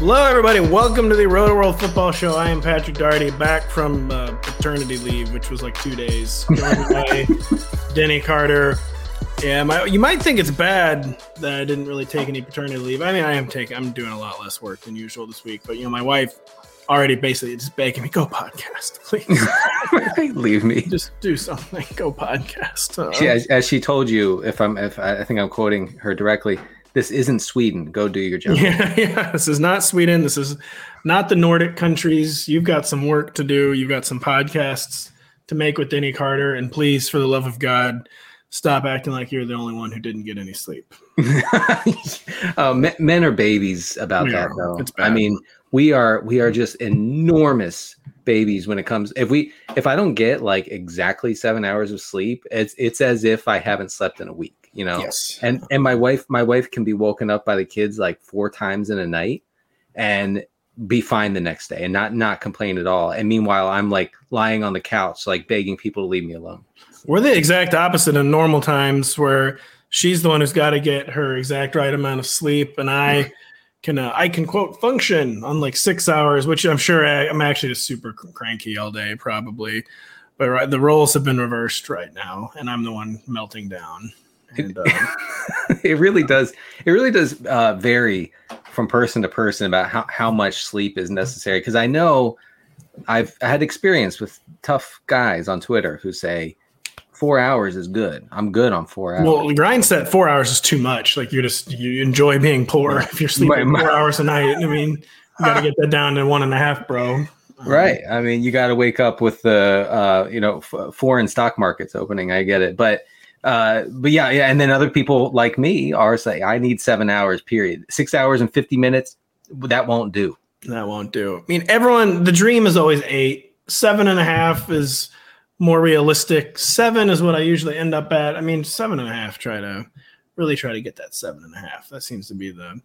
Hello, everybody. Welcome to the Rotoworld Football Show. I am Patrick Daugherty, back from paternity leave, which was like 2 days. Denny Carter. Yeah, you might think it's bad that I didn't really take any paternity leave. I mean, I'm doing a lot less work than usual this week, but you know, my wife already basically just begging me, go podcast, please. Leave me. Just do something. Go podcast. As she told you, I think I'm quoting her directly. This isn't Sweden. Go do your job. Yeah. This is not Sweden. This is not the Nordic countries. You've got some work to do. You've got some podcasts to make with Denny Carter. And please, for the love of God, stop acting like you're the only one who didn't get any sleep. Men are babies about that, though. It's bad. I mean, we are just enormous babies when it comes. If I don't get like exactly 7 hours of sleep, it's as if I haven't slept in a week. You know, yes. And my wife can be woken up by the kids like 4 times in a night and be fine the next day and not complain at all. And meanwhile, I'm like lying on the couch, like begging people to leave me alone. We're the exact opposite in normal times where she's the one who's got to get her exact right amount of sleep. And I can, quote, function on like 6 hours, which I'm sure I'm actually just super cranky all day, probably. But right, the roles have been reversed right now. And I'm the one melting down. And, It really does vary from person to person about how much sleep is necessary. Because I know I had experience with tough guys on Twitter who say 4 hours is good. I'm good on 4 hours. Well, Grind said 4 hours is too much. Like you enjoy being poor if you're sleeping 4 hours a night. I mean, you got to get that down to 1.5, bro. Right. I mean, you got to wake up with the foreign stock markets opening. I get it, but and then other people like me are saying I need 7 hours, period. 6 hours and 50 minutes, that won't do. I mean, everyone, the dream is always 8. 7.5 is more realistic. 7 is what I usually end up at. I mean, 7.5, try to get that 7.5. That seems to be the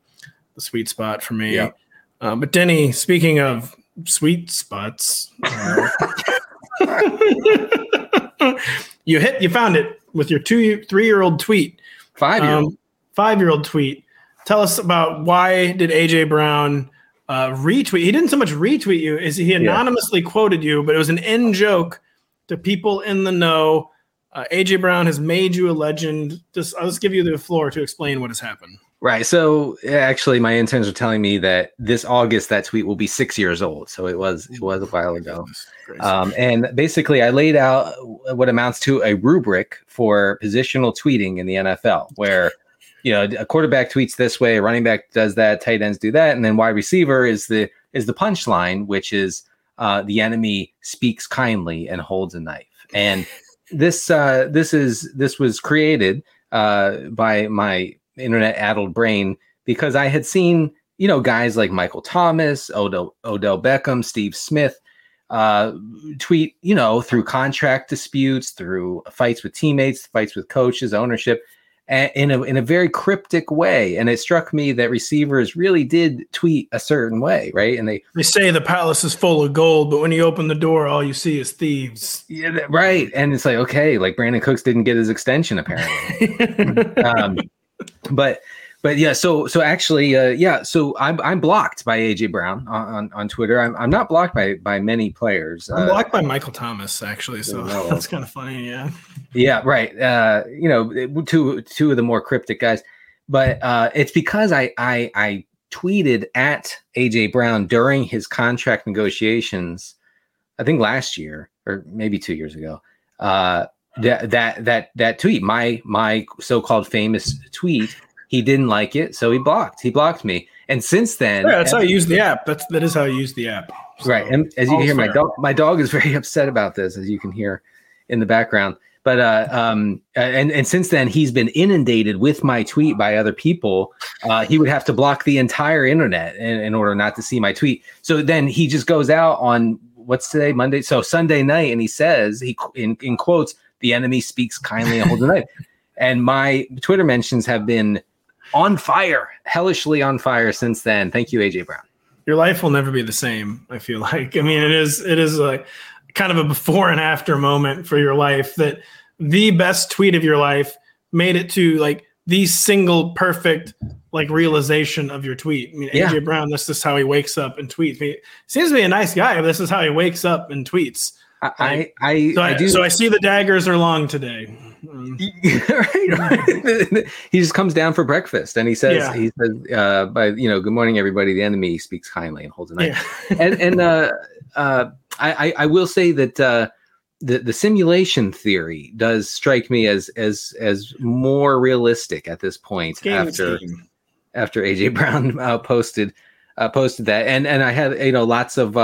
sweet spot for me. Yep. But Denny, speaking of sweet spots, you found it with your 3-year-old tweet, 5-year-old tweet. Tell us about why did AJ Brown retweet? He didn't so much retweet you, is he anonymously quoted you, but it was an in joke to people in the know. AJ Brown has made you a legend. Just, I'll just give you the floor to explain what has happened. Right. So actually, my interns are telling me that this August, that tweet will be 6 years old. So it was a while ago. And basically, I laid out what amounts to a rubric for positional tweeting in the NFL, where, you know, a quarterback tweets this way, a running back does that, tight ends do that, and then wide receiver is the punchline, which is the enemy speaks kindly and holds a knife. And this was created by my internet-addled brain, because I had seen, you know, guys like Michael Thomas, Odell Beckham, Steve Smith tweet, you know, through contract disputes, through fights with teammates, fights with coaches, ownership, in a very cryptic way. And it struck me that receivers really did tweet a certain way, right? And they say the palace is full of gold, but when you open the door, all you see is thieves. Yeah, right. And it's like, okay, like Brandon Cooks didn't get his extension apparently. But yeah, so actually, so I'm blocked by AJ Brown on Twitter. I'm not blocked by many players. I'm blocked by Michael Thomas actually. So that's kind of funny. Yeah. Yeah. Right. You know, two of the more cryptic guys, but it's because I tweeted at AJ Brown during his contract negotiations. I think last year or maybe 2 years ago. That tweet, my so-called famous tweet, he didn't like it, so he blocked me. And since then, yeah, that's how I use the app. That is how I use the app. So, right, and as you can hear, my dog is very upset about this, as you can hear in the background. But and since then, he's been inundated with my tweet by other people. He would have to block the entire internet in order not to see my tweet. So then he just goes out on what's today, Monday, so Sunday night, and he says in quotes, "The enemy speaks kindly and holds a knife." And my Twitter mentions have been on fire, hellishly on fire since then. Thank you, AJ Brown. your life will never be the same. I feel like, I mean, it is like kind of a before and after moment for your life, that the best tweet of your life made it to like the single perfect like realization of your tweet. I mean, yeah. AJ Brown, this is how he wakes up and tweets. He seems to be a nice guy, but this is how he wakes up and tweets. So I see the daggers are long today. Right. He just comes down for breakfast and he says, good morning, everybody. The enemy speaks kindly and holds a knife. Yeah. I will say that the simulation theory does strike me as more realistic at this point after AJ Brown posted that. And I had, lots of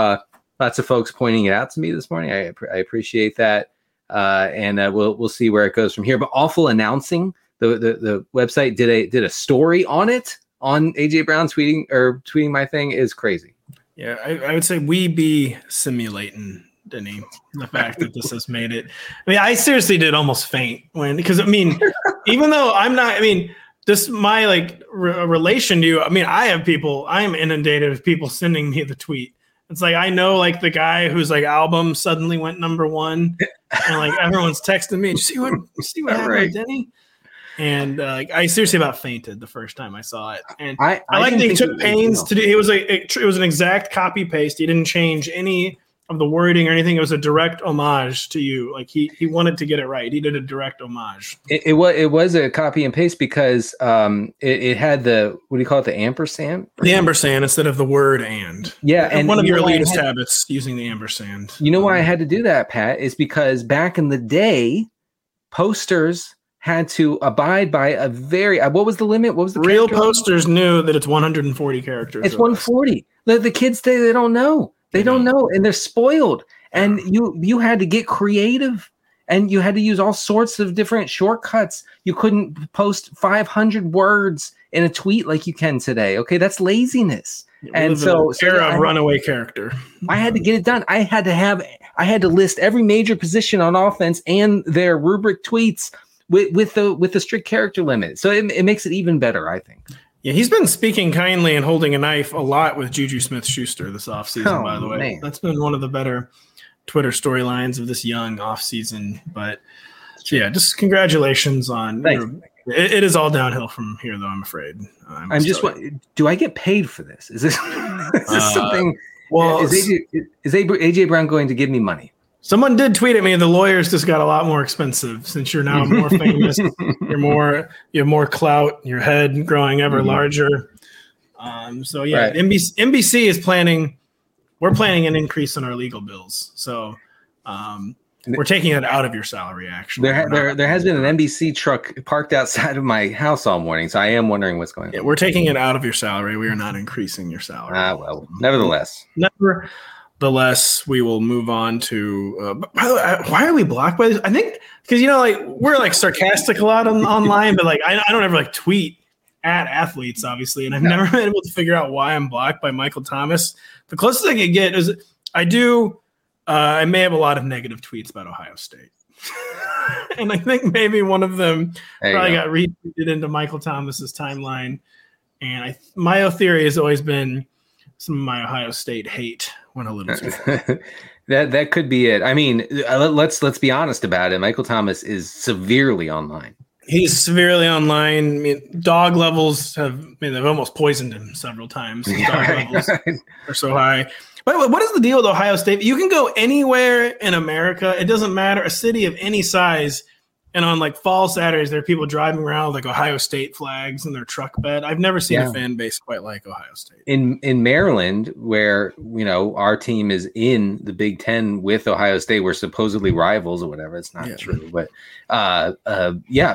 folks pointing it out to me this morning. I appreciate that. And we'll see where it goes from here, but Awful Announcing, the website did a story on it, on AJ Brown tweeting my thing, is crazy. Yeah. I would say we be simulating, Denny, the fact that this has made it. I mean, I seriously did almost faint because even though I'm not, just my relation to you, I have people, I'm inundated with people sending me the tweet. It's like, I know, like, the guy whose, like, album suddenly went number one. And, like, everyone's texting me, you see what happened, right, Denny? And, I seriously about fainted the first time I saw it. And I like that he took pains to do – it was an exact copy-paste. He didn't change any of the wording or anything. It was a direct homage to you. Like, he wanted to get it right. He did a direct homage. It was a copy and paste because it had the, what do you call it, the ampersand? The ampersand instead of the word and. Yeah. And one of your elitist habits, using the ampersand. You know why I had to do that, Pat, is because back in the day, posters had to abide by a very, what was the limit? What was the real posters limit? Knew that it's 140 characters. It's 140. The kids, they don't know. They don't know, and they're spoiled. And you had to get creative, and you had to use all sorts of different shortcuts. You couldn't post 500 words in a tweet like you can today. Okay, that's laziness. Yeah, and so era of runaway character. I had to get it done. I had to list every major position on offense and their rubric tweets with the strict character limit. So it makes it even better, I think. Yeah, he's been speaking kindly and holding a knife a lot with Juju Smith-Schuster this offseason, by the way. Man. That's been one of the better Twitter storylines of this young offseason. But, yeah, just congratulations on it is all downhill from here, though, I'm afraid. Do I get paid for this? Is this, something – well, is A.J. Brown going to give me money? Someone did tweet at me, the lawyers just got a lot more expensive since you're now more famous. You have more clout, your head growing ever larger. So, yeah, right. NBC is we're planning an increase in our legal bills. So we're taking it out of your salary, actually. There has been an NBC truck parked outside of my house all morning, so I am wondering what's going on. Yeah, we're taking it out of your salary. We are not increasing your salary. Nevertheless, we will move on to. By the way, why are we blocked by this? I think because we're sarcastic a lot online, but I don't ever tweet at athletes, obviously, and I've never been able to figure out why I'm blocked by Michael Thomas. The closest I could get is I do. I may have a lot of negative tweets about Ohio State, and I think maybe one of them got retweeted into Michael Thomas's timeline. And my theory has always been some of my Ohio State hate. A little that could be it. Let's be honest about it. Michael Thomas is severely online. He's severely online. Dog levels have they've almost poisoned him several times. Dog levels are so high. But what is the deal with Ohio State? You can go anywhere in America. It doesn't matter, a city of any size. And on fall Saturdays, there are people driving around with Ohio State flags in their truck bed. I've never seen a fan base quite like Ohio State. In Maryland, where our team is in the Big Ten with Ohio State, we're supposedly rivals or whatever. It's not true, but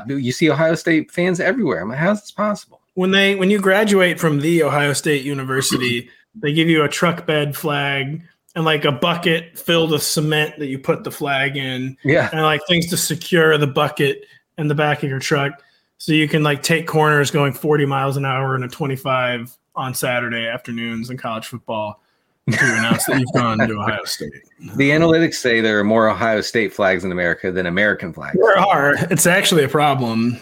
you see Ohio State fans everywhere. I'm like, how's this possible? When you graduate from the Ohio State University, they give you a truck bed flag. And a bucket filled with cement that you put the flag in. Yeah. And things to secure the bucket in the back of your truck. So you can take corners going 40 miles an hour and a 25 on Saturday afternoons in college football. to announce that you've gone to Ohio State. The analytics say there are more Ohio State flags in America than American flags. There are. It's actually a problem.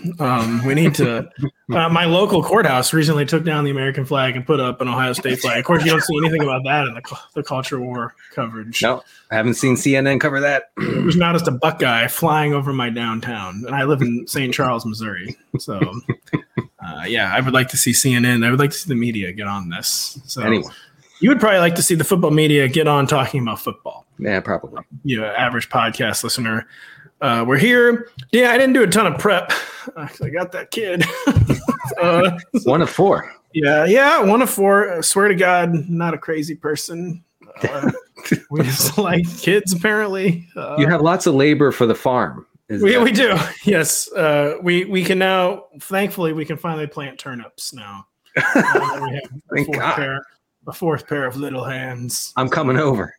We need to my local courthouse recently took down the American flag and put up an Ohio State flag. Of course, you don't see anything about that in the culture war coverage. No, I haven't seen CNN cover that. It was not just a Buckeye flying over my downtown, and I live in St. Charles, Missouri. So, yeah, I would like to see CNN. I would like to see the media get on this. So, anyway. You would probably like to see the football media get on talking about football. Yeah, probably. You know, average podcast listener. We're here. Yeah, I didn't do a ton of prep. I got that kid. One of four. Yeah, one of four. I swear to God, not a crazy person. We just like kids, apparently. You have lots of labor for the farm. We do. Yes. We can now, thankfully, we can finally plant turnips now. We have thank God. A fourth pair of little hands. I'm coming over.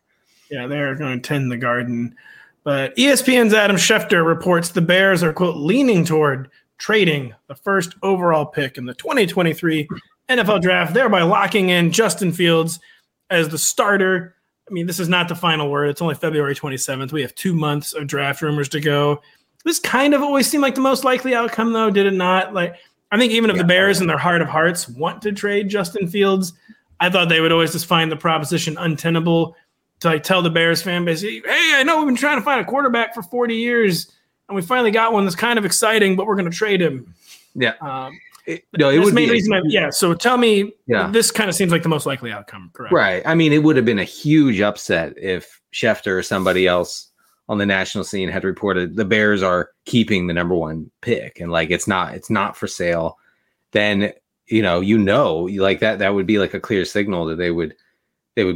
Yeah, they're going to tend the garden. But ESPN's Adam Schefter reports the Bears are, quote, leaning toward trading the first overall pick in the 2023 NFL Draft, thereby locking in Justin Fields as the starter. I mean, this is not the final word. It's only February 27th. We have 2 months of draft rumors to go. This kind of always seemed like the most likely outcome, though, did it not? Like, I think even if the Bears in their heart of hearts want to trade Justin Fields, I thought they would always just find the proposition untenable to like tell the Bears fan base, hey, I know we've been trying to find a quarterback for 40 years, and we finally got one that's kind of exciting, but we're going to trade him. Yeah. So tell me, This kind of seems like the most likely outcome, correct? Right. I mean, it would have been a huge upset if Schefter or somebody else on the national scene had reported the Bears are keeping the number one pick and like it's not for sale. Then like that would be like a clear signal that they would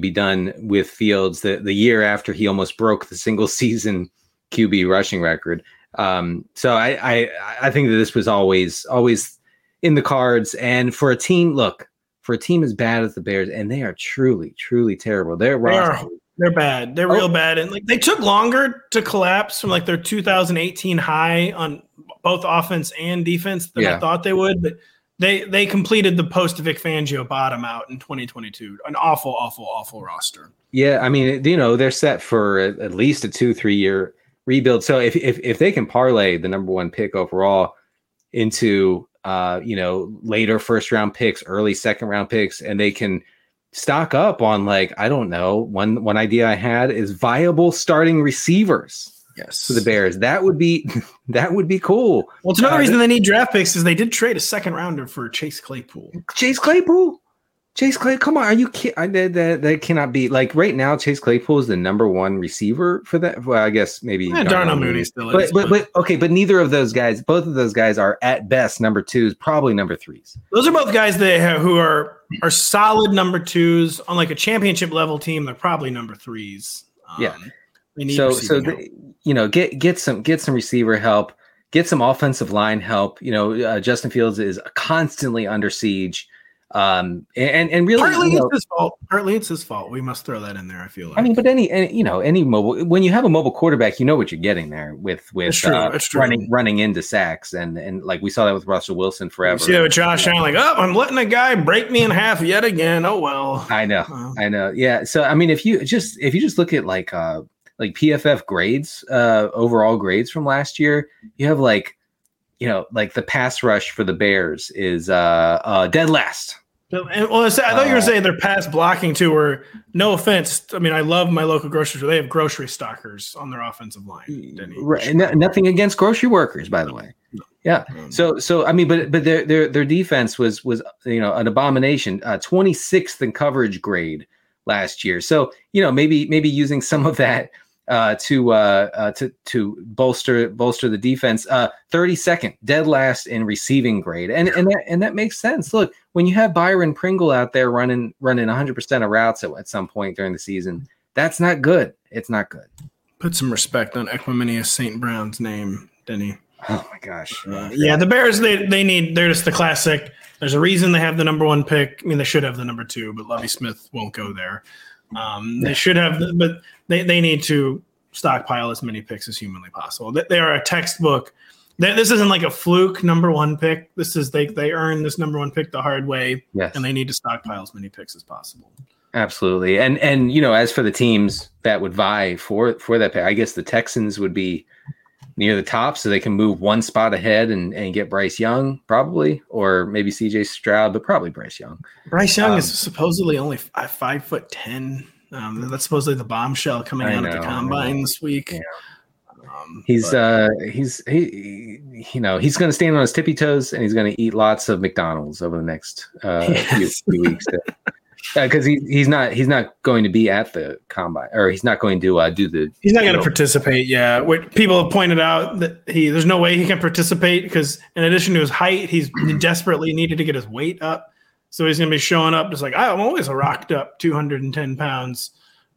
be done with Fields the year after he almost broke the single season QB rushing record. So I think that this was always in the cards. And for a team, as bad as the Bears, and they are truly, truly terrible. They're bad. They're real bad. And like they took longer to collapse from like their 2018 high on both offense and defense than I thought they would, but They completed the post-Vic Fangio bottom out in 2022. An awful, awful, awful roster. Yeah, I mean, they're set for at least a 2-3 year rebuild. So if they can parlay the number one pick overall into later first round picks, early second round picks, and they can stock up on one idea I had is viable starting receivers. Yes, to the Bears. That would be cool. Well, it's another reason they need draft picks is they did trade a second rounder for Chase Claypool. Chase Claypool. Come on, are you kidding? That cannot be right now. Chase Claypool is the number one receiver for that. Well, I guess maybe Darnell Mooney still is. But neither of those guys. Both of those guys are at best number twos, probably number threes. Those are both guys who are solid number twos on like a championship level team. They're probably number threes. Get some receiver help, get some offensive line help. Justin Fields is constantly under siege, and really partly it's his fault. We must throw that in there. I feel like. I mean, but any mobile when you have a mobile quarterback, you know what you're getting there with it's true. It's true. running into sacks and like we saw that with Russell Wilson forever. See that with Josh Allen, I'm letting a guy break me in half yet again. Oh well. I know. Yeah. So I mean, if you just look at like PFF grades, overall grades from last year, you have the pass rush for the Bears is dead last. Well, I thought you were saying their pass blocking too, or no offense. I mean, I love my local grocery store. They have grocery stockers on their offensive line. Right. Nothing against grocery workers, by the way. No. Yeah. So I mean, but their defense was an abomination, 26th in coverage grade last year. So, maybe using some of that to bolster the defense. 32nd, dead last in receiving grade, and that makes sense. Look, when you have Byron Pringle out there running 100% of routes at some point during the season, that's not good. It's not good. Put some respect on Equiminius St. Brown's name, Denny. Oh my gosh. The Bears they need. They're just the classic. There's a reason they have the number one pick. I mean, they should have the number two, but Lovie Smith won't go there. They should have, but they need to stockpile as many picks as humanly possible. They are a textbook. This isn't like a fluke number one pick. This is they earned this number one pick the hard way, yes. And they need to stockpile as many picks as possible. Absolutely. And you know, as for the teams that would vie for that pick, I guess the Texans would be near the top, so they can move one spot ahead and get Bryce Young, probably, or maybe CJ Stroud, but probably Bryce Young. Bryce Young is supposedly only 5'10". That's supposedly the bombshell coming out at the combine this week. Yeah. He's going to stand on his tippy toes, and he's going to eat lots of McDonald's over the next few weeks, because he's not going to be at the combine, or he's not going to he's not going to participate. Yeah, what people have pointed out that there's no way he can participate, because in addition to his height, he's desperately needed to get his weight up. So he's going to be showing up just like, I'm always rocked up 210 pounds.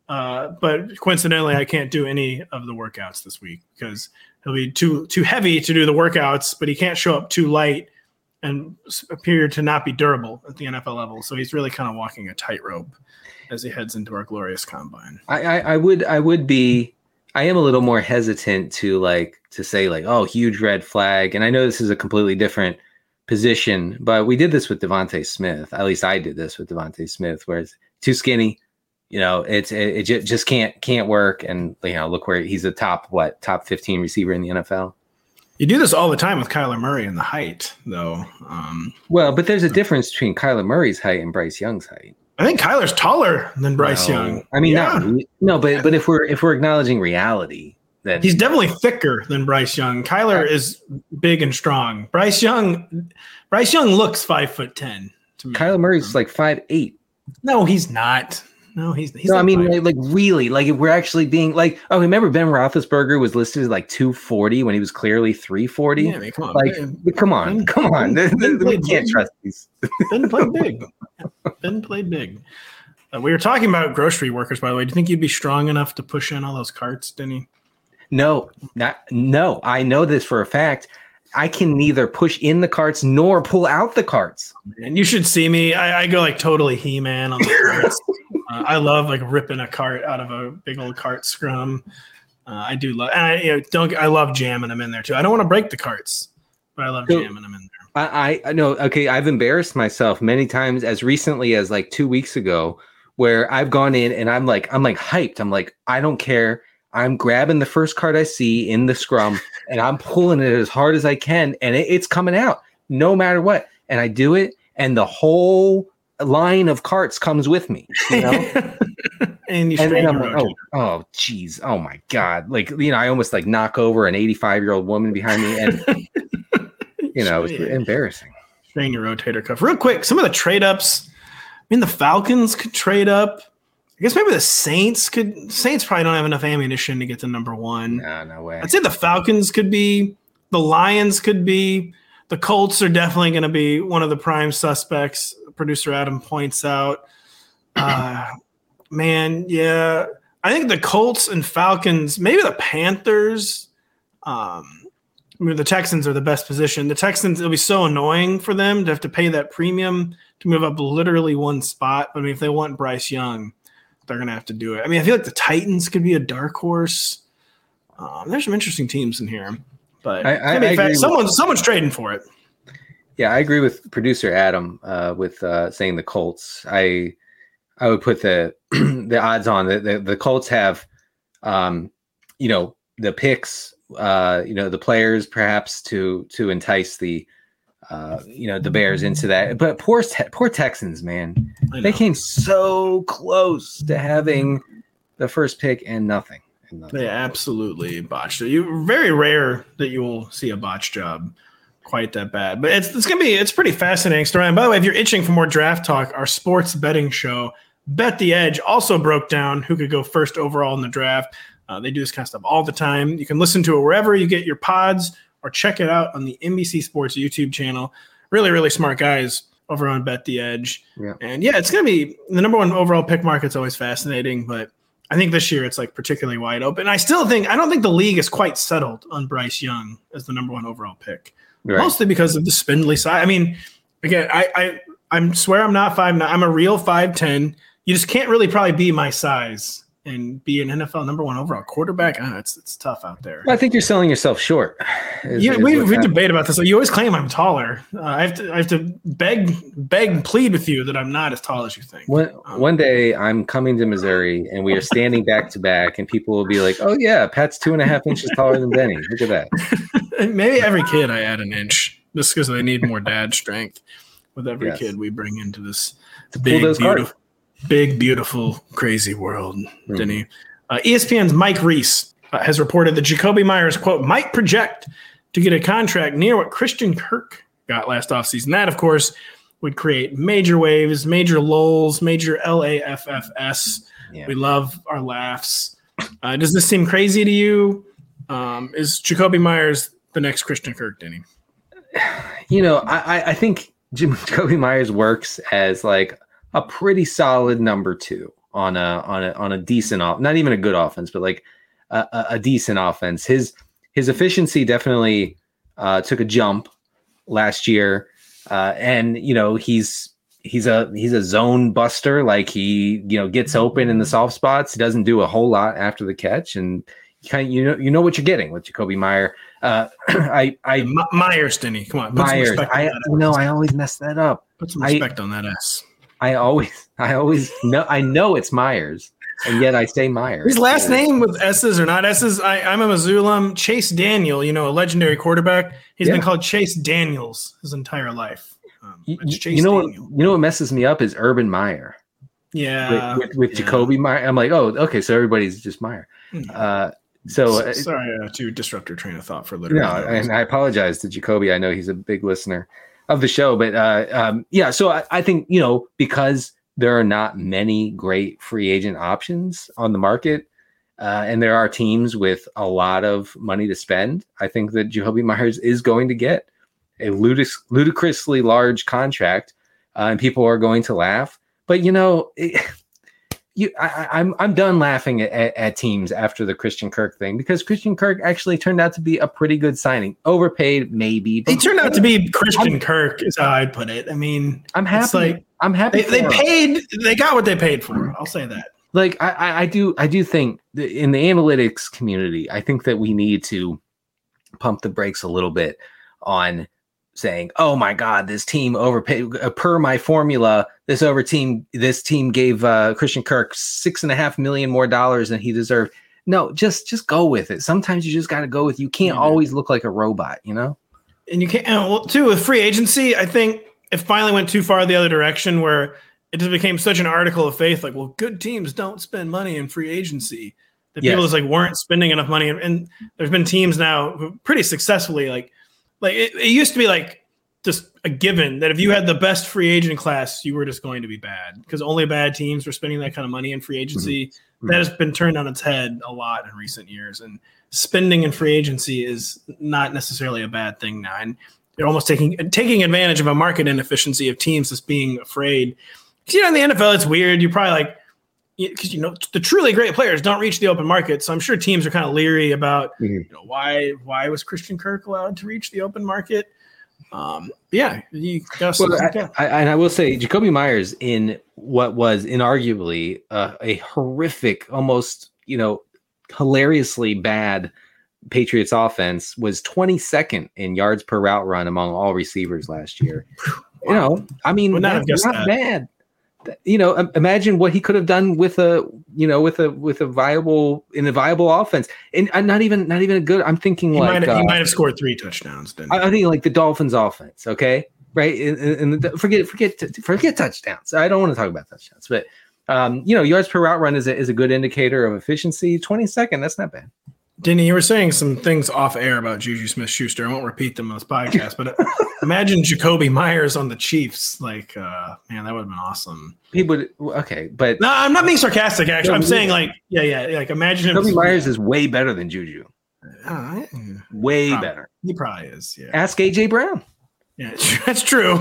But coincidentally, I can't do any of the workouts this week because he'll be too heavy to do the workouts, but he can't show up too light and appear to not be durable at the NFL level. So he's really kind of walking a tightrope as he heads into our glorious combine. I am a little more hesitant to say huge red flag. And I know this is a completely different position, but we did this with Devontae Smith. At least I did this with Devontae Smith, where it's too skinny. You know, it just can't work. And, you know, look where he's a top 15 receiver in the NFL. You do this all the time with Kyler Murray and the height, though. But there's a difference between Kyler Murray's height and Bryce Young's height. I think Kyler's taller than Bryce Young. I mean, yeah. But if we're acknowledging reality, then he's definitely thicker than Bryce Young. Kyler is big and strong. Bryce Young looks 5'10" to me. Kyler Murray's like 5'8". No, he's not. No, he's. No, I mean, if we're actually being remember Ben Roethlisberger was listed as 240 when he was clearly 340. Yeah, I mean, come on, come on. We can't trust these. Ben played big. We were talking about grocery workers, by the way. Do you think you'd be strong enough to push in all those carts, Denny? No. I know this for a fact. I can neither push in the carts nor pull out the carts. And you should see me. I go totally He-Man on the carts. I love ripping a cart out of a big old cart scrum. I do love, and I love jamming them in there too. I don't want to break the carts, but I love jamming them in there. I know. Okay, I've embarrassed myself many times, as recently as 2 weeks ago, where I've gone in and I'm hyped. I'm like, I don't care. I'm grabbing the first cart I see in the scrum and I'm pulling it as hard as I can, and it's coming out no matter what. And I do it, and the whole line of carts comes with me, you know. and I'm like, oh geez, oh my god, I almost knock over an 85-year-old woman behind me, and you know, it's embarrassing. Strain your rotator cuff. Real quick, some of the trade ups. I mean, the Falcons could trade up. I guess maybe the Saints could. Saints probably don't have enough ammunition to get to number one. No way. I'd say the Falcons could be. The Lions could be. The Colts are definitely going to be one of the prime suspects. Producer Adam points out, I think the Colts and Falcons, maybe the Panthers, the Texans are the best position. The Texans, it'll be so annoying for them to have to pay that premium to move up literally one spot. But I mean, if they want Bryce Young, they're going to have to do it. I mean, I feel like the Titans could be a dark horse. There's some interesting teams in here, but someone's trading for it. Yeah, I agree with producer Adam saying the Colts. I would put the odds on that the Colts have, the picks, the players perhaps to entice the Bears into that. But poor Texans, man, they came so close to having the first pick and nothing. They absolutely botched it. Very rare that you will see a botch job quite that bad, but it's pretty fascinating story. And by the way, if you're itching for more draft talk, our sports betting show Bet the Edge also broke down who could go first overall in the draft. They do this kind of stuff all the time. You can listen to it wherever you get your pods, or check it out on the NBC Sports YouTube channel. Really, really smart guys over on Bet the Edge. Yeah. And yeah, it's gonna be the number one overall pick market's always fascinating, but I think this year it's particularly wide open. I don't think the league is quite settled on Bryce Young as the number one overall pick. Right. Mostly because of the spindly size. I mean, again, I swear I'm not 5'9". I'm a real 5'10". You just can't really probably be my size and be an NFL number one overall quarterback, it's tough out there. Well, I think you're selling yourself short. We debate about this. You always claim I'm taller. I have to plead with you that I'm not as tall as you think. One day I'm coming to Missouri and we are standing back to back, and people will be like, "Oh yeah, Pat's 2.5 inches taller than Denny. Look at that." Maybe every kid I add an inch just because they need more dad strength with every kid we bring into this big, beautiful, crazy world, Denny. ESPN's Mike Reese has reported that Jakobi Meyers, quote, might project to get a contract near what Christian Kirk got last offseason. That, of course, would create major waves, major lulls, major LAFFS. Yeah. We love our laughs. Does this seem crazy to you? Is Jakobi Meyers the next Christian Kirk, Denny? You know, I think Jakobi Meyers works as like a pretty solid number two on a decent off, not even a good offense, but like a decent offense. His efficiency definitely took a jump last year, and you know he's a zone buster. Like he gets open in the soft spots. He doesn't do a whole lot after the catch, and you know what you're getting with Jakobi Meyers. Meyers, Denny, come on, Meyers. I always mess that up. Put some respect on that ass. I always know. I know it's Meyers, and yet I say Meyers. His last name with S's or not S's. I'm a Mizzou alum. Chase Daniel, a legendary quarterback. He's been called Chase Daniels his entire life. You know what messes me up is Urban Meyer. Yeah, with Jakobi Meyers, I'm like, oh, okay, so everybody's just Meyer. Mm-hmm. Sorry to disrupt your train of thought for literally. No, and I apologize to Jakobi. I know he's a big listener of the show, but so I think because there are not many great free agent options on the market, and there are teams with a lot of money to spend, I think that Jakobi Meyers is going to get a ludicrously large contract, and people are going to laugh. But I'm done laughing at teams after the Christian Kirk thing, because Christian Kirk actually turned out to be a pretty good signing. Overpaid, maybe. He turned out to be Christian Kirk, is how I'd put it. I mean, I'm happy. It's like, I'm happy. They got what they paid for. I'll say that. Like I do think in the analytics community, I think that we need to pump the brakes a little bit on saying, "Oh my God, this team overpaid per my formula. This team gave Christian Kirk $6.5 million more dollars than he deserved." No, just go with it. Sometimes you just got to go with. You can't always look like a robot, And you can't. Well, too, with free agency, I think it finally went too far the other direction, where it just became such an article of faith. Like, well, good teams don't spend money in free agency. That people just weren't spending enough money, and there's been teams now who pretty successfully . Like it used to be like just a given that if you had the best free agent class, you were just going to be bad because only bad teams were spending that kind of money in free agency. Mm-hmm. That has been turned on its head a lot in recent years, and spending in free agency is not necessarily a bad thing now. And they're almost taking advantage of a market inefficiency of teams just being afraid. In the NFL, it's weird. You probably because the truly great players don't reach the open market, so I'm sure teams are kind of leery about why was Christian Kirk allowed to reach the open market? I will say Jakobi Meyers, in what was inarguably a horrific, almost hilariously bad Patriots offense, was 22nd in yards per route run among all receivers last year. Not bad. Imagine what he could have done with a viable offense, and not even a good. I'm thinking he might have scored 3 touchdowns. Then I think the Dolphins' offense, okay, right? And forget touchdowns. I don't want to talk about touchdowns, but yards per route run is a good indicator of efficiency. 22nd, that's not bad. Denny, you were saying some things off air about Juju Smith-Schuster. I won't repeat them on this podcast, but imagine Jakobi Meyers on the Chiefs. Like, man, that would have been awesome. He would. Okay, but no, I'm not being sarcastic. Actually, I'm saying like imagine Jakobi Meyers is way better than Juju. Better. He probably is. Yeah. Ask AJ Brown. Yeah, that's true.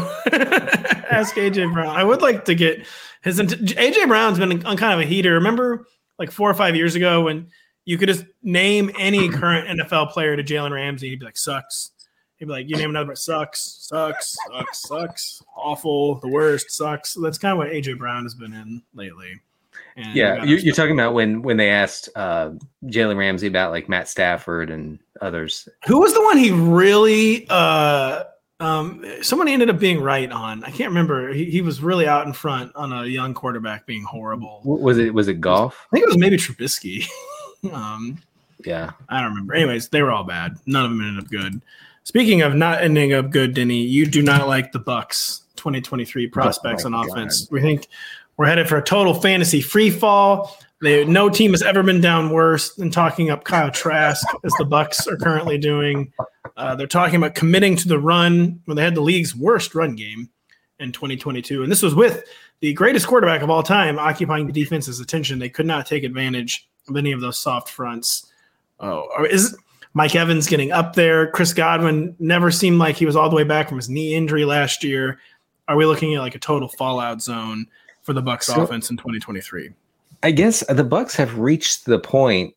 Ask AJ Brown. I would like to get his. AJ Brown's been on kind of a heater. Remember, 4 or 5 years ago when. You could just name any current NFL player to Jalen Ramsey. He'd be like, sucks. He'd be like, you name another, but sucks, awful, the worst, sucks. That's kind of what A.J. Brown has been in lately. And yeah, you're talking about when they asked Jalen Ramsey about like Matt Stafford and others. Who was the one he really someone ended up being right on? I can't remember. He was really out in front on a young quarterback being horrible. Was it Goff? I think it was maybe Trubisky. Yeah, I don't remember. Anyways, they were all bad. None of them ended up good. Speaking of not ending up good, Denny, you do not like the Bucks 2023 prospects on offense. God. We think we're headed for a total fantasy free fall. No team has ever been down worse than talking up Kyle Trask, as the Bucks are currently doing. They're talking about committing to the run when they had the league's worst run game in 2022. And this was with the greatest quarterback of all time occupying the defense's attention. They could not take advantage of any of those soft fronts. Oh, is Mike Evans getting up there? Chris Godwin never seemed like he was all the way back from his knee injury last year. Are we looking at like a total fallout zone for the Bucs offense in 2023? I guess the Bucs have reached the point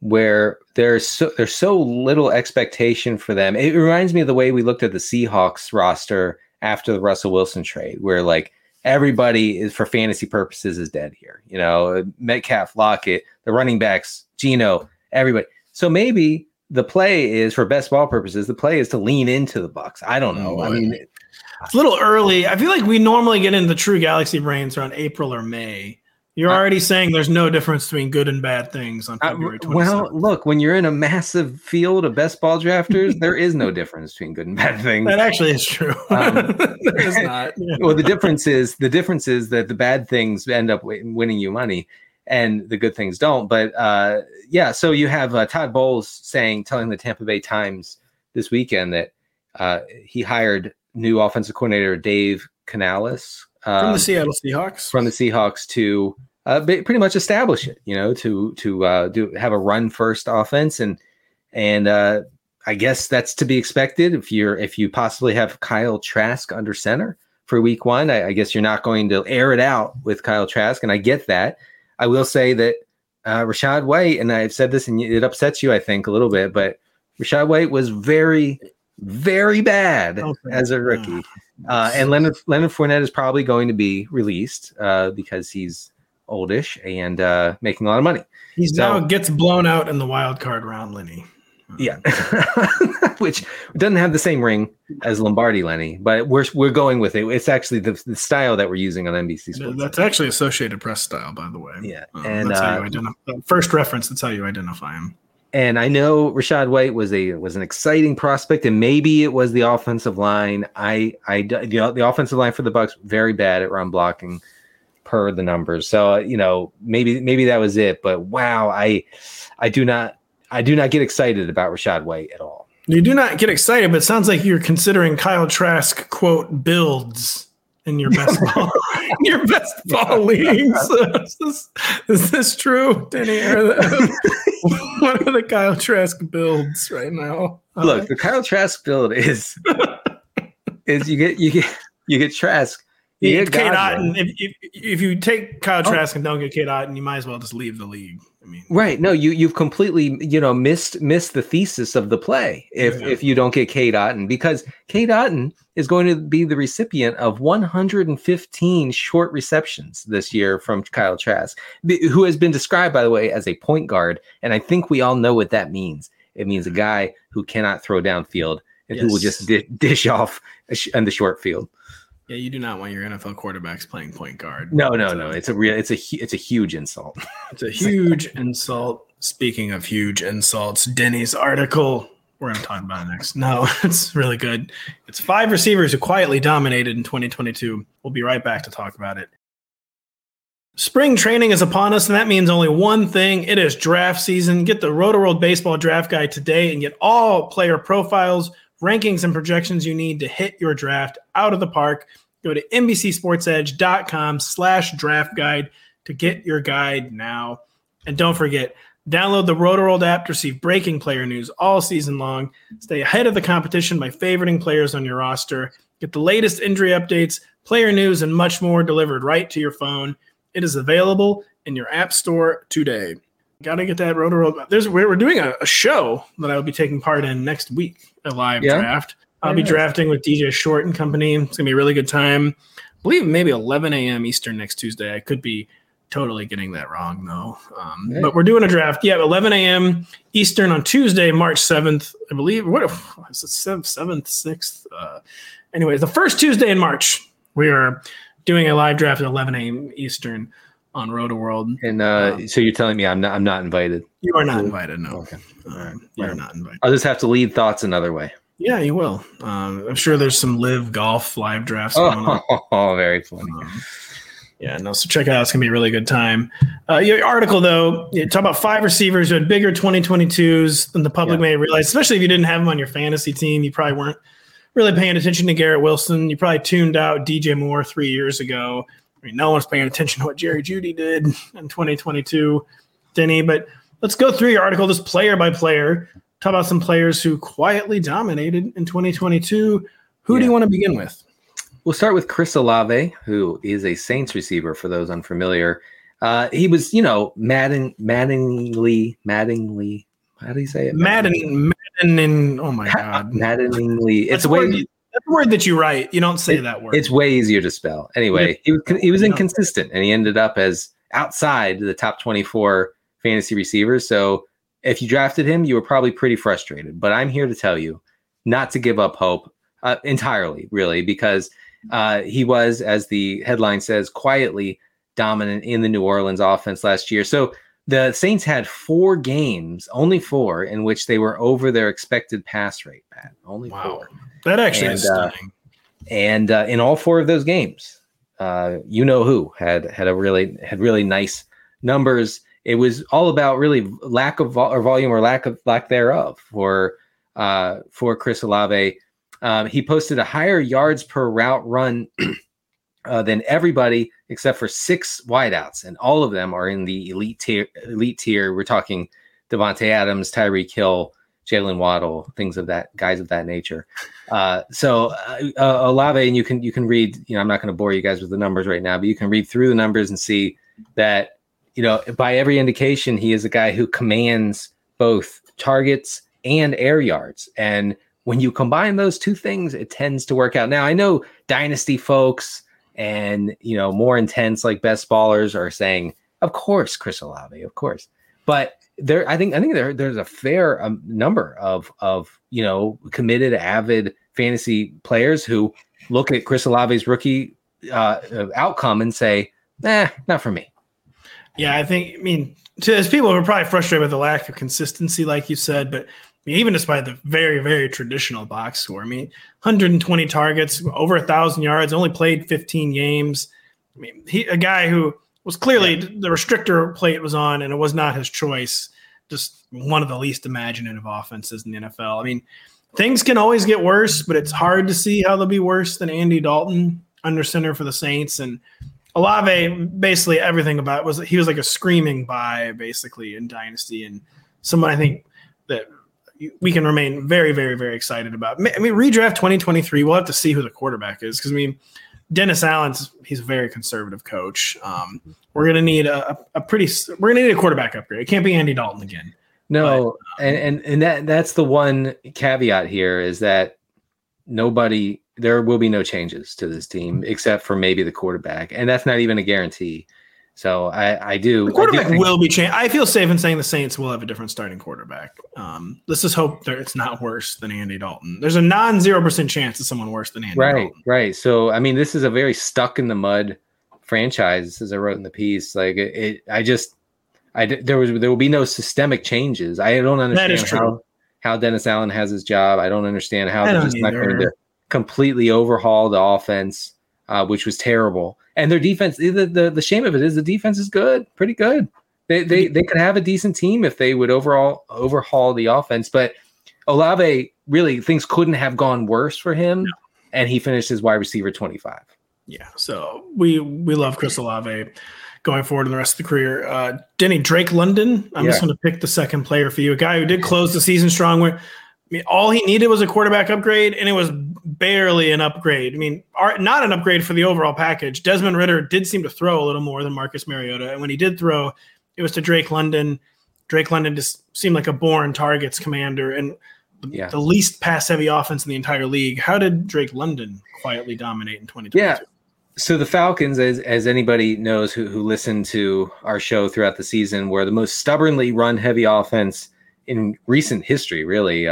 where there's so little expectation for them. It reminds me of the way we looked at the Seahawks roster after the Russell Wilson trade, where like everybody is, for fantasy purposes, is dead here. You know, Metcalf, Lockett, the running backs, Geno, everybody. So maybe the play is, for best ball purposes, the play is to lean into the Bucs. I don't know. I mean, it's a little early. I feel like we normally get into the true Galaxy brains around April or May. You're already saying there's no difference between good and bad things on February 27th. Well, look, when you're in a massive field of best ball drafters, there is no difference between good and bad things. That actually is true. It's not. Yeah. Well, the difference is that the bad things end up winning you money, and the good things don't. But yeah, so you have Todd Bowles telling the Tampa Bay Times this weekend that he hired new offensive coordinator Dave Canales from the Seattle Seahawks. From the Seahawks to pretty much establish it, you know, to have a run first offense, and I guess that's to be expected if you possibly have Kyle Trask under center for week one. I guess you're not going to air it out with Kyle Trask, and I get that. I will say that Rachaad White, and I've said this, and it upsets you, I think, a little bit, but Rachaad White was very, very bad as a rookie. And Leonard Fournette is probably going to be released because he's oldish and making a lot of money. He now gets blown out in the wild card round, Lenny. Yeah, which doesn't have the same ring as Lombardi Lenny, but we're going with it. It's actually the style that we're using on NBC Sports. That's actually Associated Press style, by the way. Yeah, and that's how you identify. First reference. That's how you identify him. And I know Rachaad White was an exciting prospect, and maybe it was the offensive line. The offensive line for the Bucs, very bad at run blocking, per the numbers. So you know, maybe that was it. But wow, I do not get excited about Rachaad White at all. You do not get excited, but it sounds like you're considering Kyle Trask, quote, builds in your best ball leagues. Is this true, Denny? What are the Kyle Trask builds right now? Look, the Kyle Trask build is you get Trask. You get Cade Otton. If you take Kyle Trask and don't get Cade Otton, you might as well just leave the league. I mean, right? No, you've completely missed the thesis of the play if you don't get Cade Otton, because Cade Otton is going to be the recipient of 115 short receptions this year from Kyle Trask, who has been described, by the way, as a point guard, and I think we all know what that means. It means a guy who cannot throw downfield and who will just dish off on the short field. Yeah, you do not want your NFL quarterbacks playing point guard. No. It's a huge insult. It's a huge insult. Speaking of huge insults, Denny's article we're going to talk about next. No, it's really good. It's 5 receivers who quietly dominated in 2022. We'll be right back to talk about it. Spring training is upon us, and that means only one thing. It is draft season. Get the Rotoworld Baseball Draft Guide today and get all player profiles, rankings, and projections you need to hit your draft out of the park. Go to NBCSportsEdge.com/draft guide to get your guide now. And don't forget, download the Rotoworld app to receive breaking player news all season long. Stay ahead of the competition by favoriting players on your roster. Get the latest injury updates, player news, and much more delivered right to your phone. It is available in your app store today. Got to get that Rotoworld. We're doing a show that I will be taking part in next week, a live draft. I'll be drafting with DJ Short and company. It's going to be a really good time. I believe maybe 11 a.m. Eastern next Tuesday. I could be totally getting that wrong, though. Hey. But we're doing a draft. Yeah, 11 a.m. Eastern on Tuesday, March 7th, I believe. What is it, 7th, 6th? Anyways, the first Tuesday in March, we are doing a live draft at 11 a.m. Eastern on Rotoworld. And so you're telling me I'm not invited? You are not invited, no. Okay. You're not invited. I'll just have to lead thoughts another way. Yeah, you will. I'm sure there's some live golf live drafts going on. Oh, very funny. Yeah, no, so check it out. It's going to be a really good time. Your article, though, you talk about five receivers who had bigger 2022s than the public may realize, especially if you didn't have them on your fantasy team. You probably weren't really paying attention to Garrett Wilson. You probably tuned out DJ Moore 3 years ago. I mean, no one's paying attention to what Jerry Jeudy did in 2022, Denny. But let's go through your article, just player by player. Talk about some players who quietly dominated in 2022. Who do you want to begin with? We'll start with Chris Olave, who is a Saints receiver, for those unfamiliar. He was, maddeningly. How do you say it? Maddening. Oh, my God. Maddeningly. It's a way. That's a word that you write. You don't say that word. It's way easier to spell. Anyway, he was inconsistent, and he ended up as outside the top 24 fantasy receivers. So if you drafted him, you were probably pretty frustrated. But I'm here to tell you not to give up hope entirely, really, because he was, as the headline says, quietly dominant in the New Orleans offense last year. So the Saints had 4 games, only 4, in which they were over their expected pass rate, Pat. Only 4. That actually is stunning. And in all 4 of those games, who had really nice numbers. It was all about really lack of volume or lack thereof for Chris Olave. He posted a higher yards per route run than everybody except for 6 wideouts, and all of them are in the elite tier. We're talking Devontae Adams, Tyreek Hill, Jalen Waddle, guys of that nature. So Olave, and you can read. I'm not going to bore you guys with the numbers right now, but you can read through the numbers and see that by every indication he is a guy who commands both targets and air yards. And when you combine those two things, it tends to work out. Now, I know dynasty folks and, more intense like best ballers are saying, of course, Chris Olave, of course. But there, I think there's a fair number of committed, avid fantasy players who look at Chris Olave's rookie outcome and say, nah, not for me. Yeah, as people who are probably frustrated with the lack of consistency, like you said, but even despite the very, very traditional box score, 120 targets, over 1,000 yards, only played 15 games. A guy who was clearly the restrictor plate was on, and it was not his choice. Just one of the least imaginative offenses in the NFL. Things can always get worse, but it's hard to see how they'll be worse than Andy Dalton under center for the Saints. And Olave, basically everything about it he was like a screaming buy, basically, in Dynasty, and someone I think that we can remain very, very, very excited about. Redraft 2023, we'll have to see who the quarterback is. Because, Dennis Allen's – he's a very conservative coach. We're going to need a quarterback upgrade. It can't be Andy Dalton again. No, but, and that's the one caveat here is that there will be no changes to this team except for maybe the quarterback. And that's not even a guarantee. So I do. The quarterback will be changed. I feel safe in saying the Saints will have a different starting quarterback. Let's just hope that it's not worse than Andy Dalton. There's a non-0% chance of someone worse than Andy Dalton. Right. So, this is a very stuck in the mud franchise, as I wrote in the piece. Like there will be no systemic changes. I don't understand how Dennis Allen has his job. I don't understand how they're just not going to completely overhaul the offense, which was terrible. And their defense, the shame of it is the defense is good, pretty good. They could have a decent team if they would overhaul the offense. But Olave, really, things couldn't have gone worse for him, and he finished his wide receiver 25. Yeah, so we love Chris Olave going forward in the rest of the career. Denny, Drake London, I'm just going to pick the second player for you, a guy who did close the season strong. All he needed was a quarterback upgrade, and it was barely an upgrade. Not an upgrade for the overall package. Desmond Ridder did seem to throw a little more than Marcus Mariota, and when he did throw, it was to Drake London. Drake London just seemed like a born targets commander and the least pass-heavy offense in the entire league. How did Drake London quietly dominate in 2022? Yeah, So the Falcons, as anybody knows who listened to our show throughout the season, were the most stubbornly run-heavy offense in recent history, really.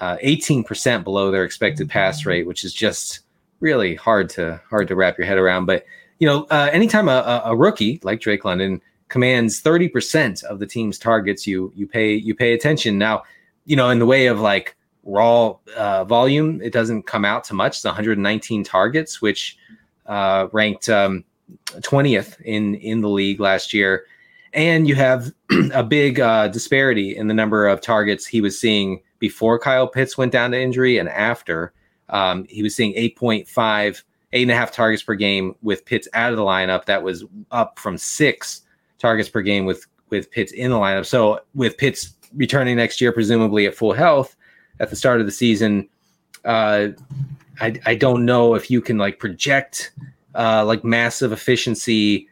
18% below their expected pass rate, which is just really hard to wrap your head around. But, you know, anytime a rookie like Drake London commands 30% of the team's targets, you pay attention. Now, you know, in the way of like raw volume, it doesn't come out to much. It's 119 targets, which ranked 20th in the league last year. And you have a big disparity in the number of targets he was seeing before Kyle Pitts went down to injury and after. He was seeing 8.5 targets per game with Pitts out of the lineup. That was up from 6 targets per game with Pitts in the lineup. So with Pitts returning next year, presumably at full health at the start of the season, I don't know if you can like project like massive efficiency,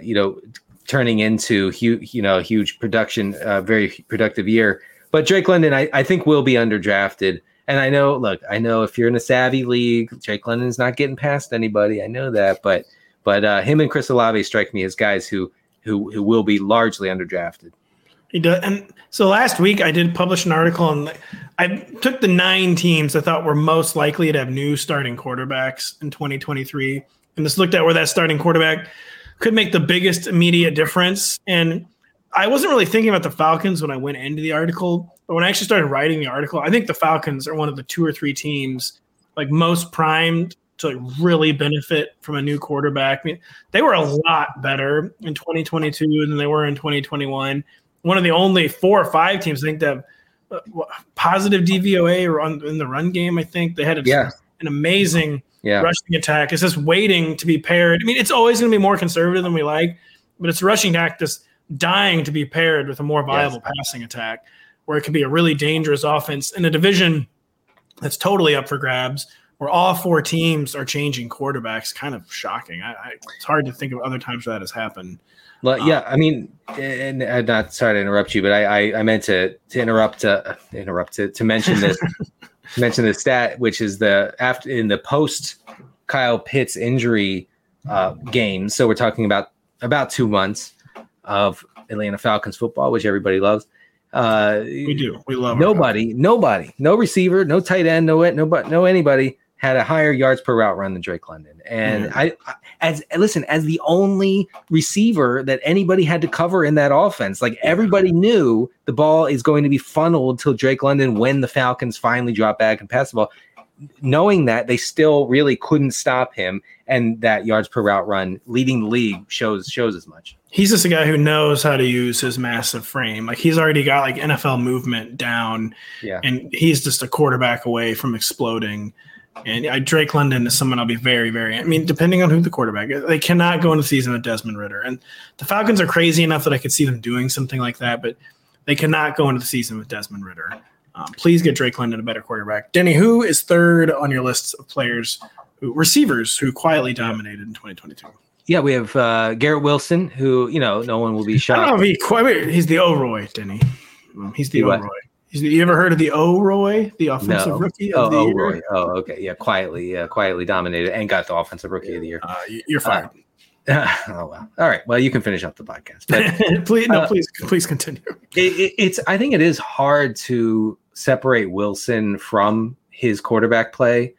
you know, turning into huge production, very productive year. But Drake London, I think, will be underdrafted. And I know, look, if you're in a savvy league, Drake London's not getting past anybody. I know that, but him and Chris Olave strike me as guys who will be largely underdrafted. He does. And so last week I did publish an article, and I took the 9 teams I thought were most likely to have new starting quarterbacks in 2023, and just looked at where that starting quarterback could make the biggest immediate difference. And I wasn't really thinking about the Falcons when I went into the article, but when I actually started writing the article, I think the Falcons are one of the 2 or 3 teams like most primed to like really benefit from a new quarterback. I mean, they were a lot better in 2022 than they were in 2021. One of the only 4 or 5 teams, I think, that have positive DVOA or in the run game. I think they had an amazing rushing attack. It's just waiting to be paired. I mean, it's always going to be more conservative than we like, but it's rushing attack that's dying to be paired with a more viable passing attack, where it could be a really dangerous offense in a division that's totally up for grabs, where all 4 teams are changing quarterbacks. Kind of shocking. It's hard to think of other times where that has happened. Well, yeah, I mean, and not sorry to interrupt you, but I meant to interrupt to mention this stat, which is in the post Kyle Pitts injury game. So we're talking about 2 months of Atlanta Falcons football, which everybody loves. We do. We love nobody, no receiver, no tight end, no anybody had a higher yards per route run than Drake London. And as the only receiver that anybody had to cover in that offense, like everybody knew the ball is going to be funneled till Drake London when the Falcons finally drop back and pass the ball. Knowing that, they still really couldn't stop him, and that yards per route run leading the league shows as much. He's just a guy who knows how to use his massive frame. Like, he's already got like NFL movement down, and he's just a quarterback away from exploding. And Drake London is someone I'll be very, very. I mean, depending on who the quarterback is, they cannot go into the season with Desmond Ridder, and the Falcons are crazy enough that I could see them doing something like that, but they cannot go into the season with Desmond Ridder. Please get Drake London a better quarterback. Denny, who is third on your list of players, receivers who quietly dominated in 2022? Yeah, we have Garrett Wilson, who, you know, no one will be shocked. I don't know if he's the O'Roy, Denny. He's the O'Roy. You ever heard of the O'Roy, the offensive rookie of the year? O'Roy. Oh, okay. Yeah, quietly dominated and got the offensive rookie of the year. You're fired. Oh, wow. All right. Well, you can finish up the podcast. But, please continue. I think it is hard to separate Wilson from his quarterback play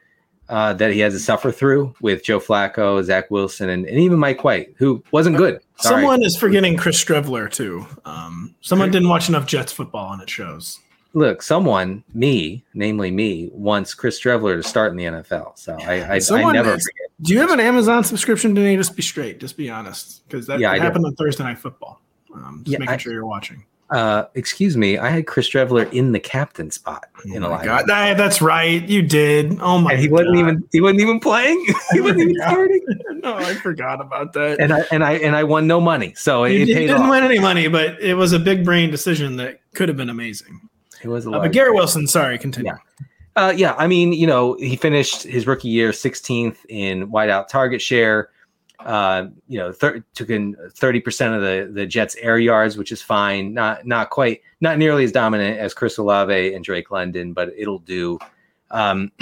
that he has to suffer through with Joe Flacco, Zach Wilson, and even Mike White, who wasn't good. Sorry. Someone is forgetting Chris Streveler, too. Someone didn't watch enough Jets football, and it shows. Look, namely me, wants Chris Streveler to start in the NFL. So I never forget. Do you have an Amazon subscription, Denny? Just be straight. Just be honest, because that happened on Thursday Night Football. Making sure you're watching. Excuse me, I had Chris Streveler in the captain spot in a lineup. That's right, you did. Oh my! And he wasn't even. He wasn't even playing. He wasn't even starting. No, I forgot about that. And I won no money, so it paid off. Didn't win any money, but it was a big brain decision that could have been amazing. It was a lot. But Garrett Wilson, sorry, continue. Yeah. I mean, you know, he finished his rookie year 16th in wideout target share. You know, took in 30% of the Jets' air yards, which is fine. Not nearly as dominant as Chris Olave and Drake London, but it'll do. And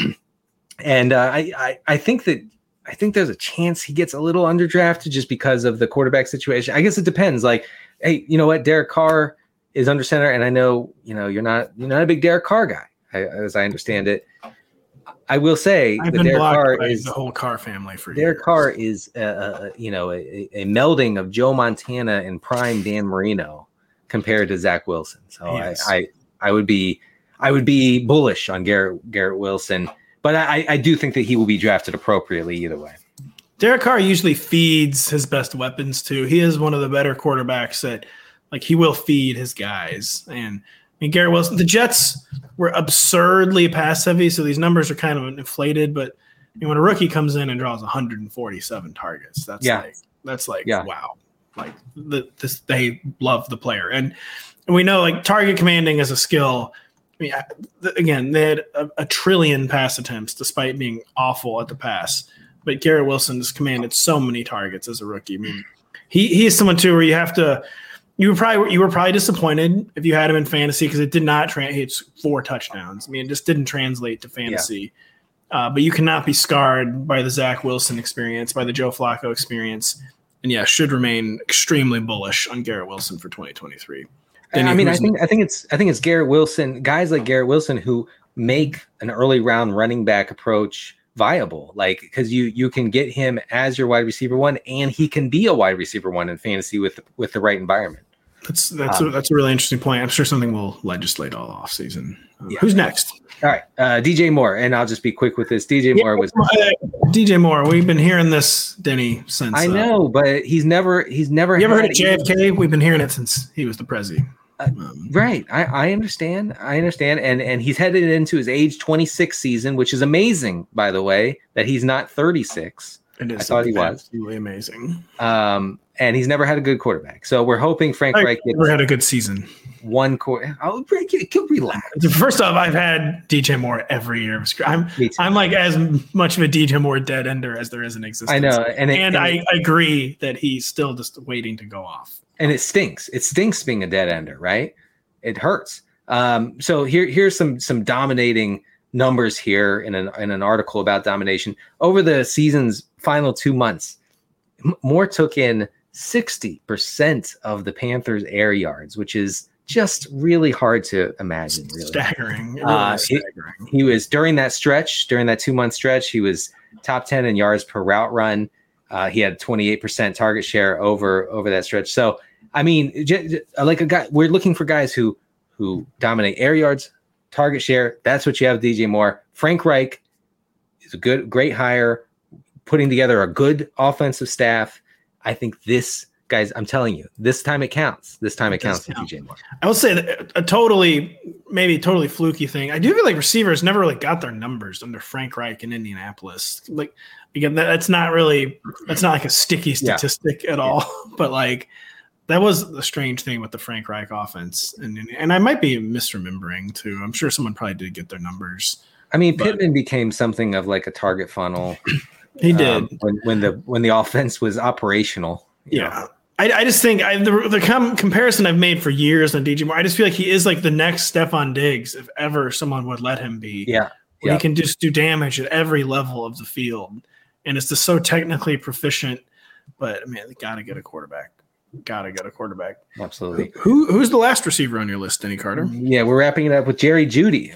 I think that I think there's a chance he gets a little underdrafted just because of the quarterback situation. I guess it depends. Like, hey, you know what? Derek Carr is under center, and I know, you know, you're not a big Derek Carr guy, as I understand it. I will say that Derek Carr is the whole Carr family for Derek years. Carr is, you know, a melding of Joe Montana and prime Dan Marino compared to Zach Wilson. So yes. I would be bullish on Garrett Wilson, but I do think that he will be drafted appropriately either way. Derek Carr usually feeds his best weapons too. He is one of the better quarterbacks that, like, he will feed his guys. And I mean, Garrett Wilson, the Jets were absurdly pass heavy, so these numbers are kind of inflated. But I mean, when a rookie comes in and draws 147 targets, wow. Like they love the player, and we know, like, target commanding is a skill. I mean, again, they had a trillion pass attempts despite being awful at the pass, but Garrett Wilson has commanded so many targets as a rookie. I mean, he is someone too where you were probably disappointed if you had him in fantasy because it did not translate. He had 4 touchdowns. I mean, it just didn't translate to fantasy. Yeah. But you cannot be scarred by the Zach Wilson experience, by the Joe Flacco experience, and should remain extremely bullish on Garrett Wilson for 2023. Denny, I mean, I think it's Garrett Wilson, guys like Garrett Wilson, who make an early round running back approach viable, like, because you can get him as your wide receiver one, and he can be a wide receiver one in fantasy with the right environment. That's a really interesting point. I'm sure something we'll legislate all offseason. Who's next? All right, DJ Moore, and I'll just be quick with this. DJ Moore. We've been hearing this, Denny, since I know, but he's never. You ever heard of JFK? We've been hearing it since he was the prezi. Right. I understand. And he's headed into his age 26 season, which is amazing, by the way, that he's not 36. It is. I thought he was. Really amazing. And he's never had a good quarterback. So we're hoping Frank Reich never had a good season. One quarter. I'll break it. Relax. First off, I've had DJ Moore every year. I'm like as much of a DJ Moore dead ender as there is in existence. I know. And I agree that he's still just waiting to go off. And it stinks. It stinks being a dead ender, right? It hurts. So here's some dominating numbers here in an article about domination. Over the season's final 2 months, Moore took in 60% of the Panthers' air yards, which is just really hard to imagine. Really. Staggering. Staggering. He was during that 2 month stretch, he was top 10 in yards per route run. He had 28% target share over that stretch. So, I mean, like a guy, we're looking for guys who dominate air yards, target share. That's what you have, DJ Moore. Frank Reich is a great hire, putting together a good offensive staff. I think this, guys, I'm telling you, this time it counts. This time it counts for DJ Moore. I will say that maybe a totally fluky thing. I do feel like receivers never really got their numbers under Frank Reich in Indianapolis. Like, again, that's not like a sticky statistic at all. Yeah. But like, that was the strange thing with the Frank Reich offense. And I might be misremembering too. I'm sure someone probably did get their numbers. I mean, Pittman became something of like a target funnel. He did when the offense was operational. Yeah. I just think the comparison I've made for years on DJ Moore, I just feel like he is like the next Stephon Diggs, if ever someone would let him be. Yeah, yeah. He can just do damage at every level of the field, and it's just so technically proficient. But I mean, they gotta get a quarterback. Absolutely. Who's the last receiver on your list, Denny Carter? Yeah, we're wrapping it up with Jerry Jeudy,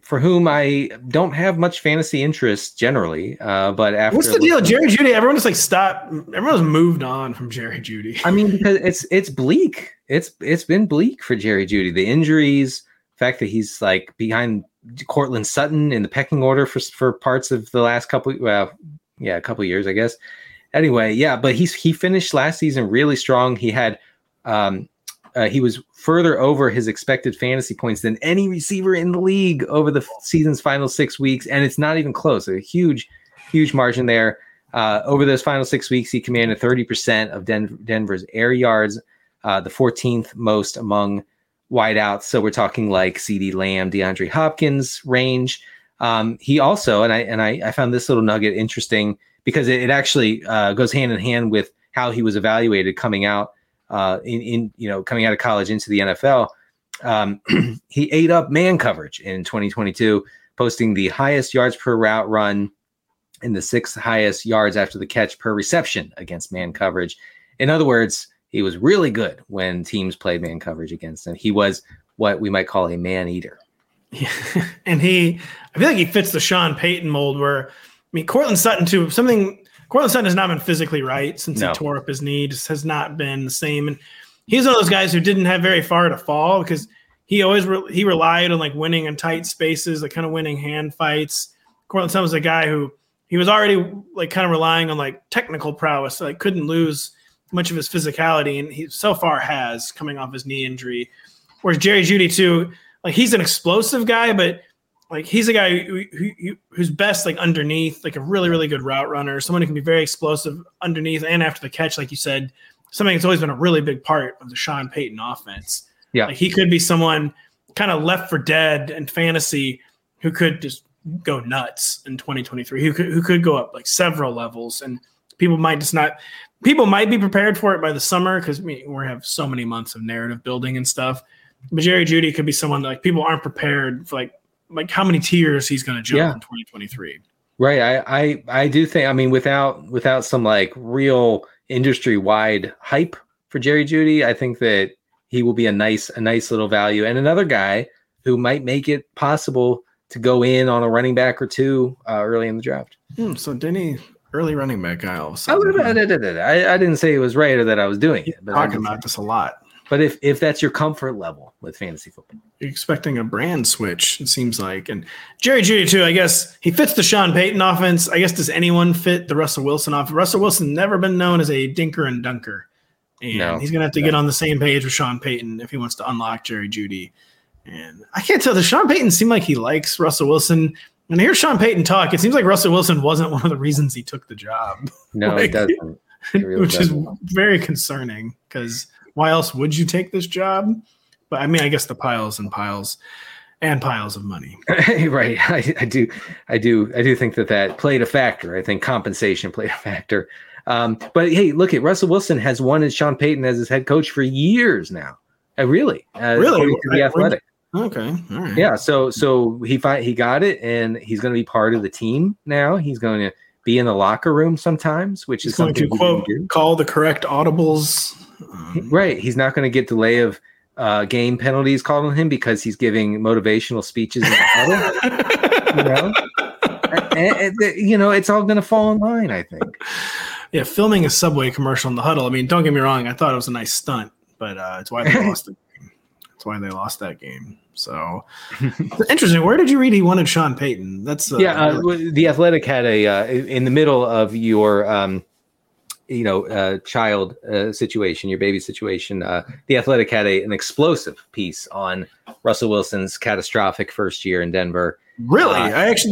for whom I don't have much fantasy interest generally. But after what's the deal, Jerry Jeudy? Everyone's like, stop. Everyone's moved on from Jerry Jeudy. I mean, because it's bleak. It's been bleak for Jerry Jeudy. The injuries, the fact that he's like behind Cortland Sutton in the pecking order for parts of the last couple years, I guess. Anyway, yeah, but he finished last season really strong. He had he was further over his expected fantasy points than any receiver in the league over the season's final 6 weeks, and it's not even close. A huge, huge margin there. Over those final 6 weeks, he commanded 30% of Denver's air yards, the 14th most among wideouts. So we're talking like CeeDee Lamb, DeAndre Hopkins range. He also, and I found this little nugget interesting, because it actually goes hand in hand with how he was evaluated coming out coming out of college into the NFL. He ate up man coverage in 2022, posting the highest yards per route run in the sixth highest yards after the catch per reception against man coverage. In other words, he was really good when teams played man coverage against him. He was what we might call a man eater. Yeah. And I feel like he fits the Sean Payton mold where, I mean, Cortland Sutton too, Cortland Sutton has not been physically right since he tore up his knee, just has not been the same. And he's one of those guys who didn't have very far to fall because he always relied on like winning in tight spaces, like kind of winning hand fights. Cortland Sutton was a guy who he was already like kind of relying on like technical prowess, so like couldn't lose much of his physicality, and he so far has coming off his knee injury. Whereas Jerry Jeudy too, like he's an explosive guy, but like he's a guy who's best like underneath, like a really, really good route runner, someone who can be very explosive underneath and after the catch, like you said, something that's always been a really big part of the Sean Payton offense. Yeah, like he could be someone kind of left for dead in fantasy who could just go nuts in 2023, who could go up like several levels, and people might be prepared for it by the summer because we have so many months of narrative building and stuff. But Jerry Jeudy could be someone that, like, people aren't prepared for like how many tiers he's going to jump in 2023. Right. I do think, I mean, without some like real industry wide hype for Jerry Jeudy, I think that he will be a nice little value, and another guy who might make it possible to go in on a running back or two early in the draft. So Denny, early running back guy. All of a sudden. I didn't say it was right or that I was doing it. But talking about this a lot. But if that's your comfort level with fantasy football, you're expecting a brand switch, it seems like. And Jerry Jeudy, too, I guess he fits the Sean Payton offense. I guess does anyone fit the Russell Wilson offense? Russell Wilson never been known as a dinker and dunker. And he's going to have to get on the same page with Sean Payton if he wants to unlock Jerry Jeudy. And I can't tell. Does Sean Payton seem like he likes Russell Wilson? When I hear Sean Payton talk, it seems like Russell Wilson wasn't one of the reasons he took the job. No, like, it doesn't. It really doesn't. Is very concerning because – why else would you take this job? But I mean, I guess the piles and piles and piles of money. Right. I do think that played a factor. I think compensation played a factor. But hey, look at Russell Wilson has wanted Sean Payton as his head coach for years now. Really? To be athletic. Okay. All right. Yeah. So he got it, and he's going to be part of the team now. He's going to be in the locker room sometimes, which is something to quote, call the correct audibles. Right. He's not going to get delay of game penalties called on him because he's giving motivational speeches in the huddle. You know, it's all going to fall in line, I think. Yeah, filming a Subway commercial in the huddle. I mean, don't get me wrong. I thought it was a nice stunt, but it's why they lost the game. That's why they lost that game. So interesting. Where did you read he wanted Sean Payton? That's The Athletic had a in the middle of your child situation, your baby situation. The Athletic had an explosive piece on Russell Wilson's catastrophic first year in Denver. Really?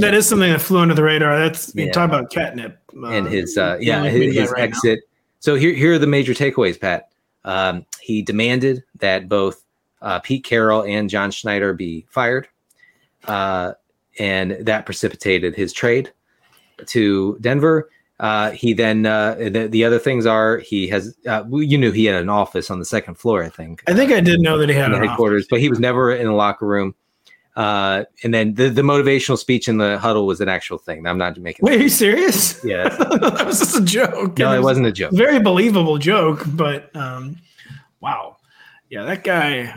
That is something that flew under the radar. That's talk about catnip and his exit. Now. So here are the major takeaways, Pat. He demanded that both Pete Carroll and John Schneider be fired. And that precipitated his trade to Denver. He then the other things are he has he had an office on the second floor. I think I did know that he had an headquarters, office. But he was never in a locker room. And then the motivational speech in the huddle was an actual thing. I'm not making. Wait, are you serious? Yeah, that was just a joke. No, it wasn't a joke. Very believable joke, but wow. Yeah, that guy.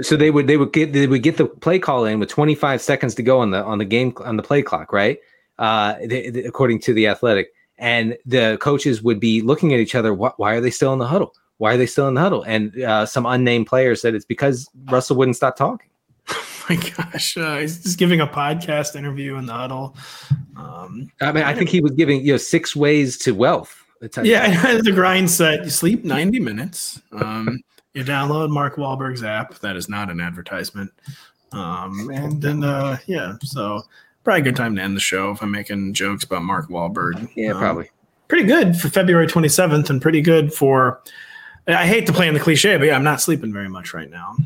So they would get the play call in with 25 seconds to go on the game on the play clock, right? According to The Athletic, and the coaches would be looking at each other. Why are they still in the huddle? Why are they still in the huddle? And some unnamed player said it's because Russell wouldn't stop talking. Oh my gosh, he's just giving a podcast interview in the huddle. I think he was giving 6 ways to wealth. The grind set. You sleep 90 minutes. You download Mark Wahlberg's app. That is not an advertisement. And then, so probably a good time to end the show if I'm making jokes about Mark Wahlberg. Yeah, probably. Pretty good for February 27th and pretty good for – I hate to play in the cliche, but, I'm not sleeping very much right now.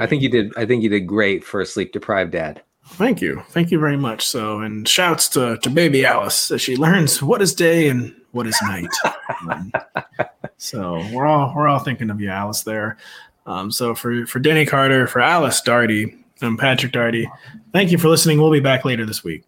I think you did great for a sleep-deprived dad. Thank you. Thank you very much. So, and shouts to baby Alice as she learns what is day and what is night. So we're all thinking of you, Alice, there. So for Denny Carter, for Alice Daugherty, and Patrick Daugherty, thank you for listening. We'll be back later this week.